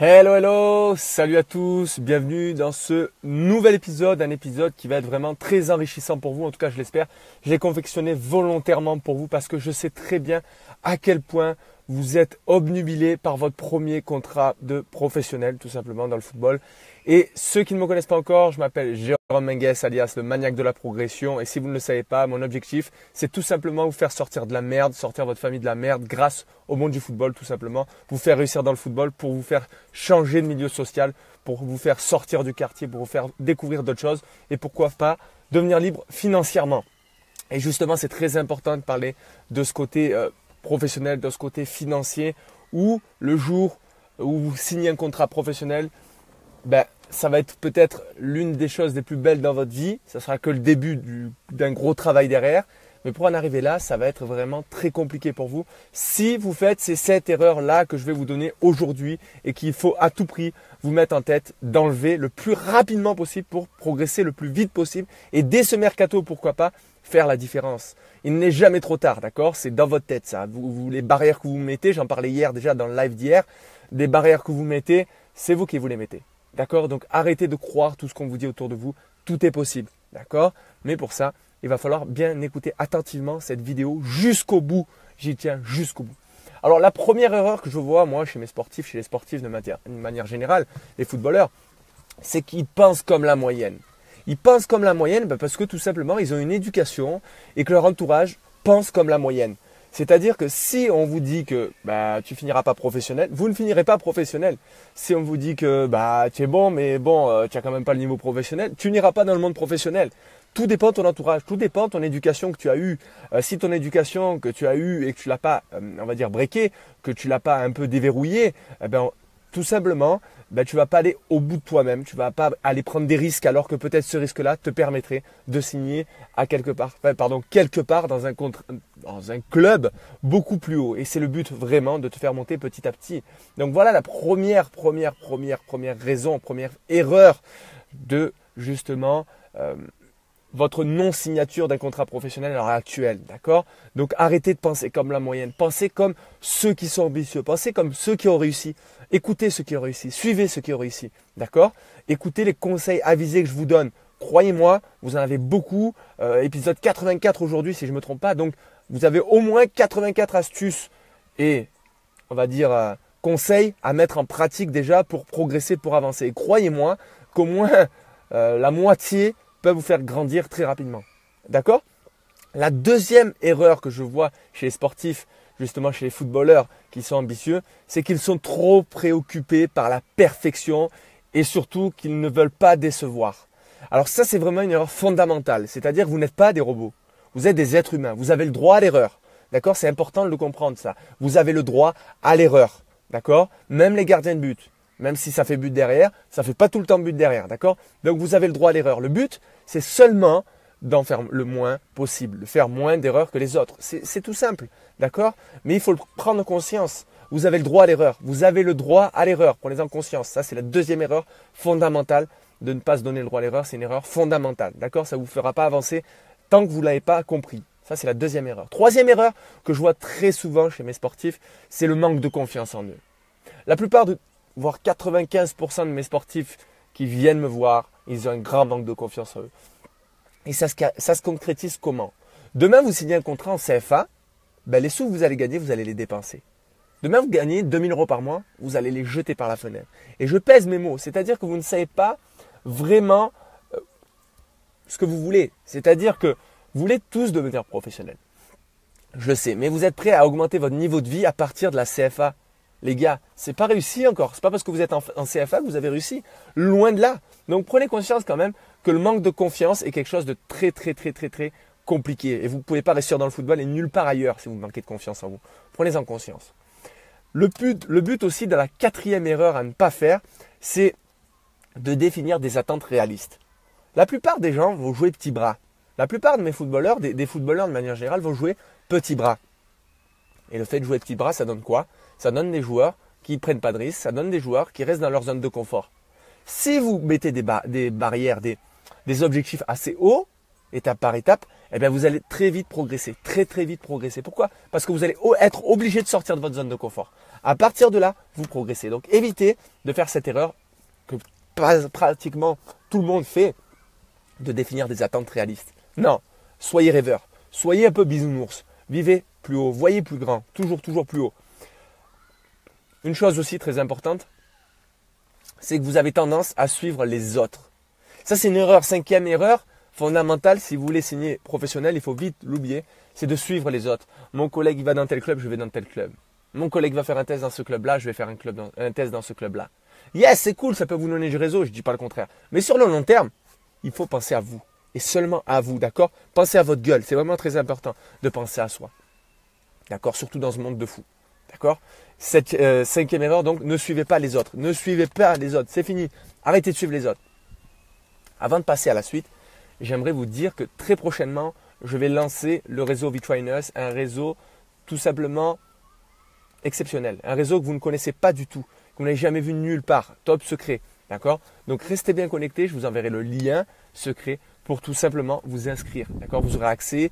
Hello, hello, salut à tous, bienvenue dans ce nouvel épisode, un épisode qui va être vraiment très enrichissant pour vous, en tout cas je l'espère. Je l'ai confectionné volontairement pour vous parce que je sais très bien à quel point vous êtes obnubilé par votre premier contrat de professionnel, tout simplement dans le football. Et ceux qui ne me connaissent pas encore, je m'appelle Jérôme Minguès, alias le maniaque de la progression. Et si vous ne le savez pas, mon objectif, c'est tout simplement vous faire sortir de la merde, sortir votre famille de la merde grâce au monde du football, tout simplement. Vous faire réussir dans le football pour vous faire changer de milieu social, pour vous faire sortir du quartier, pour vous faire découvrir d'autres choses et pourquoi pas devenir libre financièrement. Et justement, c'est très important de parler de ce côté professionnel, de ce côté financier où le jour où vous signez un contrat professionnel, ben, ça va être peut-être l'une des choses les plus belles dans votre vie. Ça sera que le début d'un gros travail derrière. Mais pour en arriver là, ça va être vraiment très compliqué pour vous si vous faites ces 7 erreurs-là que je vais vous donner aujourd'hui et qu'il faut à tout prix vous mettre en tête d'enlever le plus rapidement possible pour progresser le plus vite possible et dès ce mercato, pourquoi pas, faire la différence. Il n'est jamais trop tard, d'accord? C'est dans votre tête ça. Vous, les barrières que vous mettez, j'en parlais hier déjà dans le live d'hier, des barrières que vous mettez, c'est vous qui vous les mettez, d'accord? Donc arrêtez de croire tout ce qu'on vous dit autour de vous, tout est possible, d'accord? Mais pour ça, il va falloir bien écouter attentivement cette vidéo jusqu'au bout. J'y tiens jusqu'au bout. Alors la première erreur que je vois moi chez mes sportifs, chez les sportifs de manière générale, les footballeurs, c'est qu'ils pensent comme la moyenne. Ils pensent comme la moyenne parce que tout simplement ils ont une éducation et que leur entourage pense comme la moyenne. C'est-à-dire que si on vous dit que tu finiras pas professionnel, vous ne finirez pas professionnel. Si on vous dit que tu es bon, mais bon, tu n'as quand même pas le niveau professionnel, tu n'iras pas dans le monde professionnel. Tout dépend de ton entourage, tout dépend de ton éducation que tu as eue. Si ton éducation que tu as eue et que tu l'as pas, on va dire, breakée, que tu l'as pas un peu déverrouillée, eh ben, tout simplement, tu vas pas aller au bout de toi-même, tu vas pas aller prendre des risques alors que peut-être ce risque-là te permettrait de signer à quelque part dans un club beaucoup plus haut. Et c'est le but vraiment de te faire monter petit à petit. Donc voilà la première raison, première erreur de justement votre non-signature d'un contrat professionnel à l'heure actuelle, d'accord? Donc arrêtez de penser comme la moyenne, pensez comme ceux qui sont ambitieux, pensez comme ceux qui ont réussi, écoutez ceux qui ont réussi, suivez ceux qui ont réussi, d'accord? Écoutez les conseils avisés que je vous donne, croyez-moi, vous en avez beaucoup, épisode 84 aujourd'hui si je ne me trompe pas, donc vous avez au moins 84 astuces et on va dire conseils à mettre en pratique déjà pour progresser, pour avancer. Et croyez-moi qu'au moins la moitié peuvent vous faire grandir très rapidement. D'accord? La deuxième erreur que je vois chez les sportifs, justement chez les footballeurs qui sont ambitieux, c'est qu'ils sont trop préoccupés par la perfection et surtout qu'ils ne veulent pas décevoir. Alors ça, c'est vraiment une erreur fondamentale. C'est-à-dire que vous n'êtes pas des robots. Vous êtes des êtres humains. Vous avez le droit à l'erreur. D'accord? C'est important de le comprendre, ça. Vous avez le droit à l'erreur. D'accord? Même les gardiens de but. Même si ça fait but derrière, ça fait pas tout le temps but derrière, d'accord? Donc vous avez le droit à l'erreur. Le but, c'est seulement d'en faire le moins possible, de faire moins d'erreurs que les autres. C'est tout simple, d'accord? Mais il faut le prendre conscience. Vous avez le droit à l'erreur. Vous avez le droit à l'erreur. Prenez-en conscience. Ça, c'est la deuxième erreur fondamentale de ne pas se donner le droit à l'erreur. C'est une erreur fondamentale, d'accord? Ça vous fera pas avancer tant que vous l'avez pas compris. Ça, c'est la deuxième erreur. Troisième erreur que je vois très souvent chez mes sportifs, c'est le manque de confiance en eux. La plupart de voire 95% de mes sportifs qui viennent me voir, ils ont un grand manque de confiance en eux. Et ça se concrétise comment? Demain, vous signez un contrat en CFA, les sous que vous allez gagner, vous allez les dépenser. Demain, vous gagnez 2 000 euros par mois, vous allez les jeter par la fenêtre. Et je pèse mes mots, c'est-à-dire que vous ne savez pas vraiment ce que vous voulez. C'est-à-dire que vous voulez tous devenir professionnels. Je le sais, mais vous êtes prêt à augmenter votre niveau de vie à partir de la CFA. Les gars, c'est pas réussi encore. C'est pas parce que vous êtes en CFA que vous avez réussi. Loin de là. Donc prenez conscience quand même que le manque de confiance est quelque chose de très compliqué. Et vous ne pouvez pas réussir dans le football et nulle part ailleurs si vous manquez de confiance en vous. Prenez-en conscience. Le but aussi de la quatrième erreur à ne pas faire, c'est de définir des attentes réalistes. La plupart des gens vont jouer petit bras. La plupart de mes footballeurs, des footballeurs de manière générale, vont jouer petit bras. Et le fait de jouer petit bras, ça donne quoi? Ça donne des joueurs qui ne prennent pas de risques, ça donne des joueurs qui restent dans leur zone de confort. Si vous mettez des barrières, des objectifs assez hauts, étape par étape, eh bien vous allez très vite progresser. Pourquoi? Parce que vous allez être obligé de sortir de votre zone de confort. À partir de là, vous progressez. Donc évitez de faire cette erreur que pratiquement tout le monde fait, de définir des attentes réalistes. Non, soyez rêveur, soyez un peu bisounours, vivez plus haut, voyez plus grand, toujours plus haut. Une chose aussi très importante, c'est que vous avez tendance à suivre les autres. Ça, c'est une erreur, cinquième erreur fondamentale. Si vous voulez signer professionnel, il faut vite l'oublier, c'est de suivre les autres. Mon collègue, il va dans tel club, je vais dans tel club. Mon collègue va faire un test dans ce club-là, je vais faire un test dans ce club-là. Yes, c'est cool, ça peut vous donner du réseau, je ne dis pas le contraire. Mais sur le long terme, il faut penser à vous et seulement à vous, d'accord? Pensez à votre gueule, c'est vraiment très important de penser à soi, d'accord? Surtout dans ce monde de fou, d'accord? Cette cinquième erreur, donc, ne suivez pas les autres, ne suivez pas les autres, c'est fini, arrêtez de suivre les autres. Avant de passer à la suite, j'aimerais vous dire que très prochainement, je vais lancer le réseau VTrainers, un réseau tout simplement exceptionnel, un réseau que vous ne connaissez pas du tout, que vous n'avez jamais vu nulle part, top secret, d'accord? Donc restez bien connectés, je vous enverrai le lien secret pour tout simplement vous inscrire, d'accord? Vous aurez accès,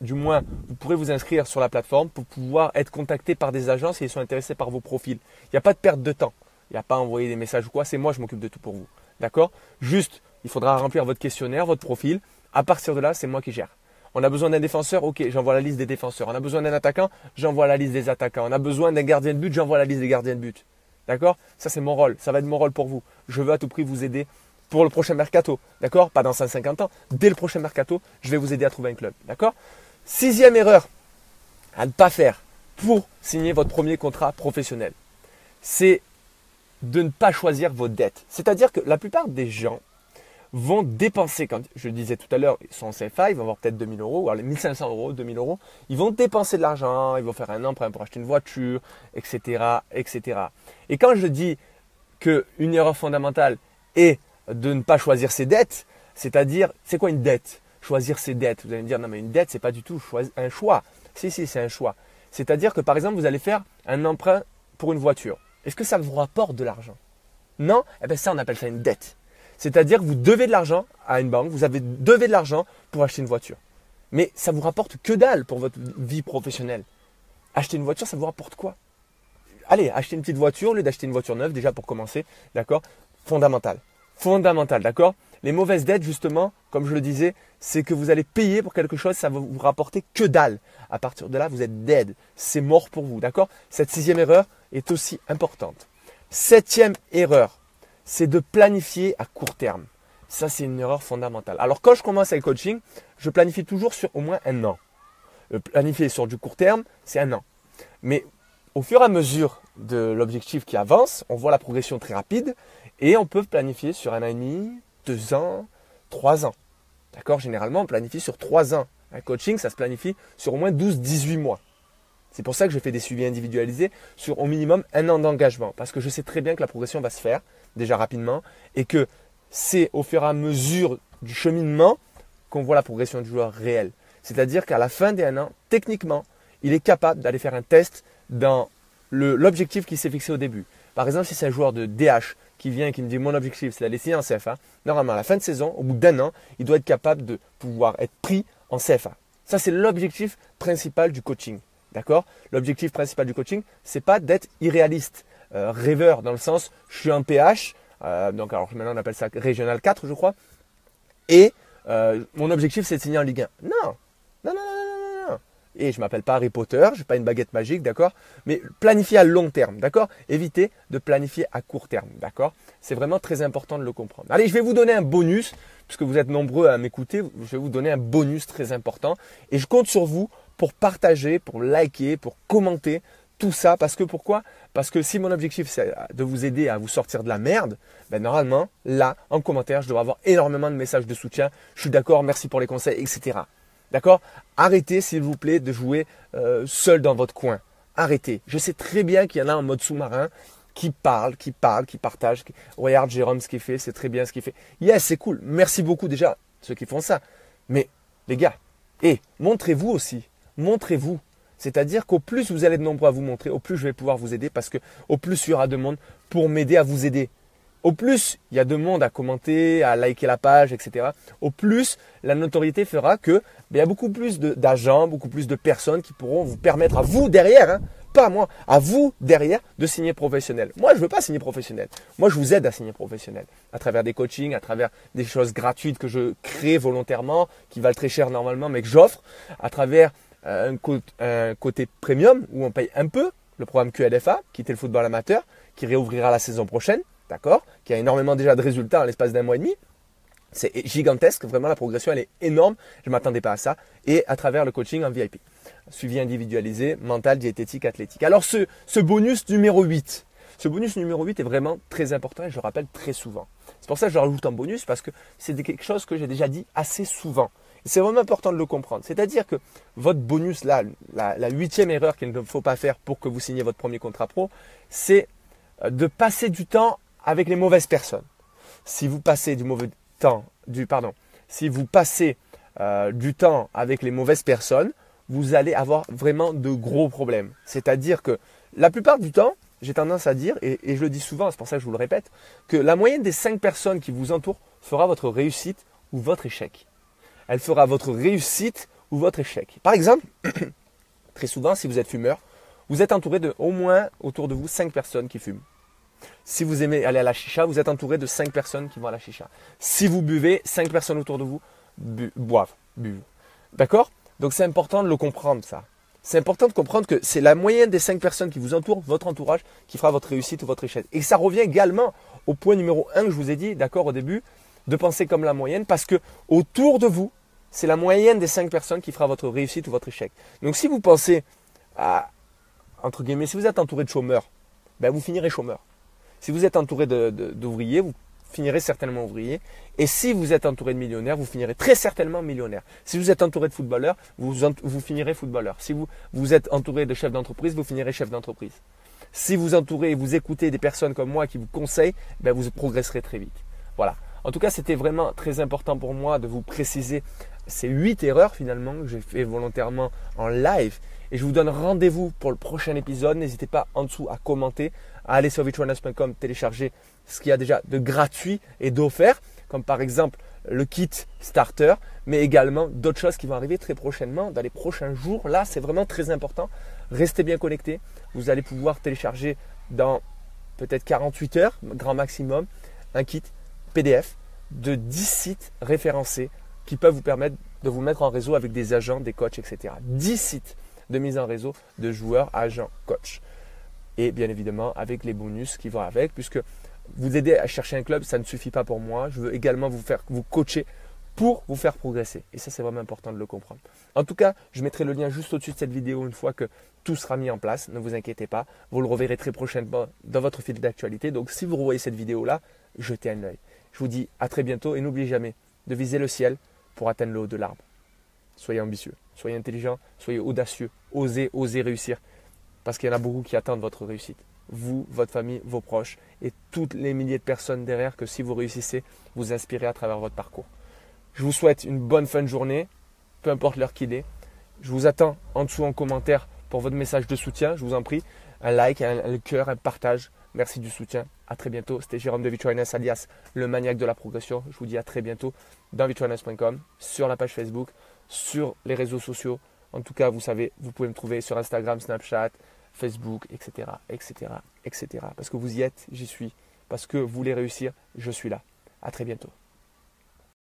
du moins vous pourrez vous inscrire sur la plateforme pour pouvoir être contacté par des agences qui sont intéressées par vos profils. Il n'y a pas de perte de temps, il n'y a pas à envoyer des messages ou quoi, c'est moi, je m'occupe de tout pour vous, d'accord? Juste, il faudra remplir votre questionnaire, votre profil, à partir de là, c'est moi qui gère. On a besoin d'un défenseur, ok, j'envoie la liste des défenseurs. On a besoin d'un attaquant, j'envoie la liste des attaquants. On a besoin d'un gardien de but, j'envoie la liste des gardiens de but. D'accord? Ça, c'est mon rôle. Ça va être mon rôle pour vous. Je veux à tout prix vous aider pour le prochain mercato. D'accord? Pas dans 150 ans. Dès le prochain mercato, je vais vous aider à trouver un club. D'accord? Sixième erreur à ne pas faire pour signer votre premier contrat professionnel, c'est de ne pas choisir vos dettes. C'est-à-dire que la plupart des gens vont dépenser, quand je le disais tout à l'heure, ils sont en CFA, ils vont avoir peut-être 2000 euros, alors les 1500 euros, 2000 euros, ils vont dépenser de l'argent, ils vont faire un emprunt pour acheter une voiture, etc., etc. Et quand je dis qu'une erreur fondamentale est de ne pas choisir ses dettes, c'est-à-dire, c'est quoi une dette? Choisir ses dettes, vous allez me dire, non mais une dette, c'est pas du tout un choix. Si, si, c'est un choix. C'est-à-dire que par exemple, vous allez faire un emprunt pour une voiture. Est-ce que ça vous rapporte de l'argent? Non? Eh bien ça, on appelle ça une dette. C'est-à-dire que vous devez de l'argent à une banque, vous avez devé de l'argent pour acheter une voiture. Mais ça ne vous rapporte que dalle pour votre vie professionnelle. Acheter une voiture, ça vous rapporte quoi? Allez, acheter une petite voiture au lieu d'acheter une voiture neuve, déjà pour commencer, d'accord? Fondamental. Fondamental, d'accord? Les mauvaises dettes, justement, comme je le disais, c'est que vous allez payer pour quelque chose, ça ne va vous rapporter que dalle. À partir de là, vous êtes dead. C'est mort pour vous, d'accord? Cette sixième erreur est aussi importante. Septième erreur, c'est de planifier à court terme. Ça, c'est une erreur fondamentale. Alors, quand je commence avec le coaching, je planifie toujours sur au moins un an. Planifier sur du court terme, c'est un an. Mais au fur et à mesure de l'objectif qui avance, on voit la progression très rapide et on peut planifier sur un an et demi, 2 ans, 3 ans. D'accord? Généralement, on planifie sur 3 ans. Un coaching, ça se planifie sur au moins 12-18 mois. C'est pour ça que je fais des suivis individualisés sur au minimum un an d'engagement. Parce que je sais très bien que la progression va se faire déjà rapidement et que c'est au fur et à mesure du cheminement qu'on voit la progression du joueur réel. C'est-à-dire qu'à la fin des 1 an, techniquement, il est capable d'aller faire un test dans l'objectif qui s'est fixé au début. Par exemple, si c'est un joueur de DH qui vient et qui me dit « mon objectif, c'est d'aller signer en CFA », normalement à la fin de saison, au bout d'1 an, il doit être capable de pouvoir être pris en CFA. Ça, c'est l'objectif principal du coaching. D'accord? L'objectif principal du coaching, c'est pas d'être irréaliste, rêveur, dans le sens je suis en PH, donc alors maintenant on appelle ça Régional 4, je crois, et mon objectif c'est de signer en Ligue 1. Non. Et je m'appelle pas Harry Potter, j'ai pas une baguette magique, d'accord? Mais planifier à long terme, d'accord? Évitez de planifier à court terme, d'accord? C'est vraiment très important de le comprendre. Allez, je vais vous donner un bonus, puisque vous êtes nombreux à m'écouter, je vais vous donner un bonus très important et je compte sur vous pour partager, pour liker, pour commenter, tout ça. Parce que pourquoi? Parce que si mon objectif c'est de vous aider à vous sortir de la merde, ben normalement, là, en commentaire, je dois avoir énormément de messages de soutien. Je suis d'accord, merci pour les conseils, etc. D'accord? Arrêtez, s'il vous plaît, de jouer seul dans votre coin. Arrêtez. Je sais très bien qu'il y en a en mode sous-marin qui partage. Regarde Jérôme ce qu'il fait, c'est très bien ce qu'il fait. Yes, c'est cool. Merci beaucoup déjà, ceux qui font ça. Mais les gars, montrez-vous aussi. Montrez-vous, c'est-à-dire qu'au plus vous allez être nombreux à vous montrer, au plus je vais pouvoir vous aider parce que au plus il y aura de monde pour m'aider à vous aider. Au plus il y a de monde à commenter, à liker la page, etc. Au plus la notoriété fera que il y a beaucoup plus d'agents, beaucoup plus de personnes qui pourront vous permettre à vous derrière, pas à moi, à vous derrière de signer professionnel. Moi, je veux pas signer professionnel. Moi, je vous aide à signer professionnel à travers des coachings, à travers des choses gratuites que je crée volontairement, qui valent très cher normalement, mais que j'offre, à travers un côté premium où on paye un peu, le programme QLFA, quitter le football amateur, qui réouvrira la saison prochaine, d'accord, qui a énormément déjà de résultats en l'espace d'un mois et demi. C'est gigantesque, vraiment la progression elle est énorme, je ne m'attendais pas à ça, et à travers le coaching en VIP. Suivi individualisé, mental, diététique, athlétique. Alors ce bonus numéro 8, ce bonus numéro 8 est vraiment très important et je le rappelle très souvent. C'est pour ça que je le rajoute en bonus parce que c'est quelque chose que j'ai déjà dit assez souvent. C'est vraiment important de le comprendre. C'est-à-dire que votre bonus, là, la huitième erreur qu'il ne faut pas faire pour que vous signiez votre premier contrat pro, c'est de passer du temps avec les mauvaises personnes. Si vous passez du temps avec les mauvaises personnes, vous allez avoir vraiment de gros problèmes. C'est-à-dire que la plupart du temps, j'ai tendance à dire, et je le dis souvent, c'est pour ça que je vous le répète, que la moyenne des 5 personnes qui vous entourent fera votre réussite ou votre échec. Elle fera votre réussite ou votre échec. Par exemple, très souvent, si vous êtes fumeur, vous êtes entouré de au moins autour de vous 5 personnes qui fument. Si vous aimez aller à la chicha, vous êtes entouré de 5 personnes qui vont à la chicha. Si vous buvez, 5 personnes autour de vous buvent. D'accord ? Donc, c'est important de le comprendre, ça. C'est important de comprendre que c'est la moyenne des 5 personnes qui vous entourent, votre entourage, qui fera votre réussite ou votre échec. Et ça revient également au point numéro 1 que je vous ai dit, d'accord, au début, de penser comme la moyenne parce que autour de vous, c'est la moyenne des 5 personnes qui fera votre réussite ou votre échec. Donc, si vous pensez à, entre guillemets, si vous êtes entouré de chômeurs, ben vous finirez chômeur. Si vous êtes entouré d'ouvriers, vous finirez certainement ouvrier. Et si vous êtes entouré de millionnaires, vous finirez très certainement millionnaire. Si vous êtes entouré de footballeurs, vous finirez footballeur. Si vous êtes entouré de chefs d'entreprise, vous finirez chef d'entreprise. Si vous entourez et vous écoutez des personnes comme moi qui vous conseillent, ben vous progresserez très vite. Voilà. En tout cas, c'était vraiment très important pour moi de vous préciser ces 8 erreurs finalement que j'ai fait volontairement en live. Et je vous donne rendez-vous pour le prochain épisode. N'hésitez pas en dessous à commenter, à aller sur vitronas.com, télécharger ce qu'il y a déjà de gratuit et d'offert, comme par exemple le kit starter, mais également d'autres choses qui vont arriver très prochainement, dans les prochains jours. Là, c'est vraiment très important. Restez bien connectés. Vous allez pouvoir télécharger dans peut-être 48 heures, grand maximum, un kit PDF de 10 sites référencés qui peuvent vous permettre de vous mettre en réseau avec des agents, des coachs, etc. 10 sites de mise en réseau de joueurs, agents, coachs. Et bien évidemment, avec les bonus qui vont avec, puisque vous aider à chercher un club, ça ne suffit pas pour moi. Je veux également vous coacher pour vous faire progresser. Et ça, c'est vraiment important de le comprendre. En tout cas, je mettrai le lien juste au-dessus de cette vidéo une fois que tout sera mis en place. Ne vous inquiétez pas, vous le reverrez très prochainement dans votre fil d'actualité. Donc, si vous revoyez cette vidéo-là, jetez un œil. Je vous dis à très bientôt et n'oubliez jamais de viser le ciel pour atteindre le haut de l'arbre. Soyez ambitieux, soyez intelligent, soyez audacieux, osez réussir. Parce qu'il y en a beaucoup qui attendent votre réussite. Vous, votre famille, vos proches et toutes les milliers de personnes derrière que si vous réussissez, vous inspirez à travers votre parcours. Je vous souhaite une bonne fin de journée, peu importe l'heure qu'il est. Je vous attends en dessous en commentaire pour votre message de soutien, je vous en prie. Un like, un cœur, un partage. Merci du soutien. À très bientôt. C'était Jérôme de VTrainers, alias le maniaque de la progression. Je vous dis à très bientôt dans VTrainers.com, sur la page Facebook, sur les réseaux sociaux. En tout cas, vous savez, vous pouvez me trouver sur Instagram, Snapchat, Facebook, etc., etc., etc. Parce que vous y êtes, j'y suis. Parce que vous voulez réussir, je suis là. À très bientôt.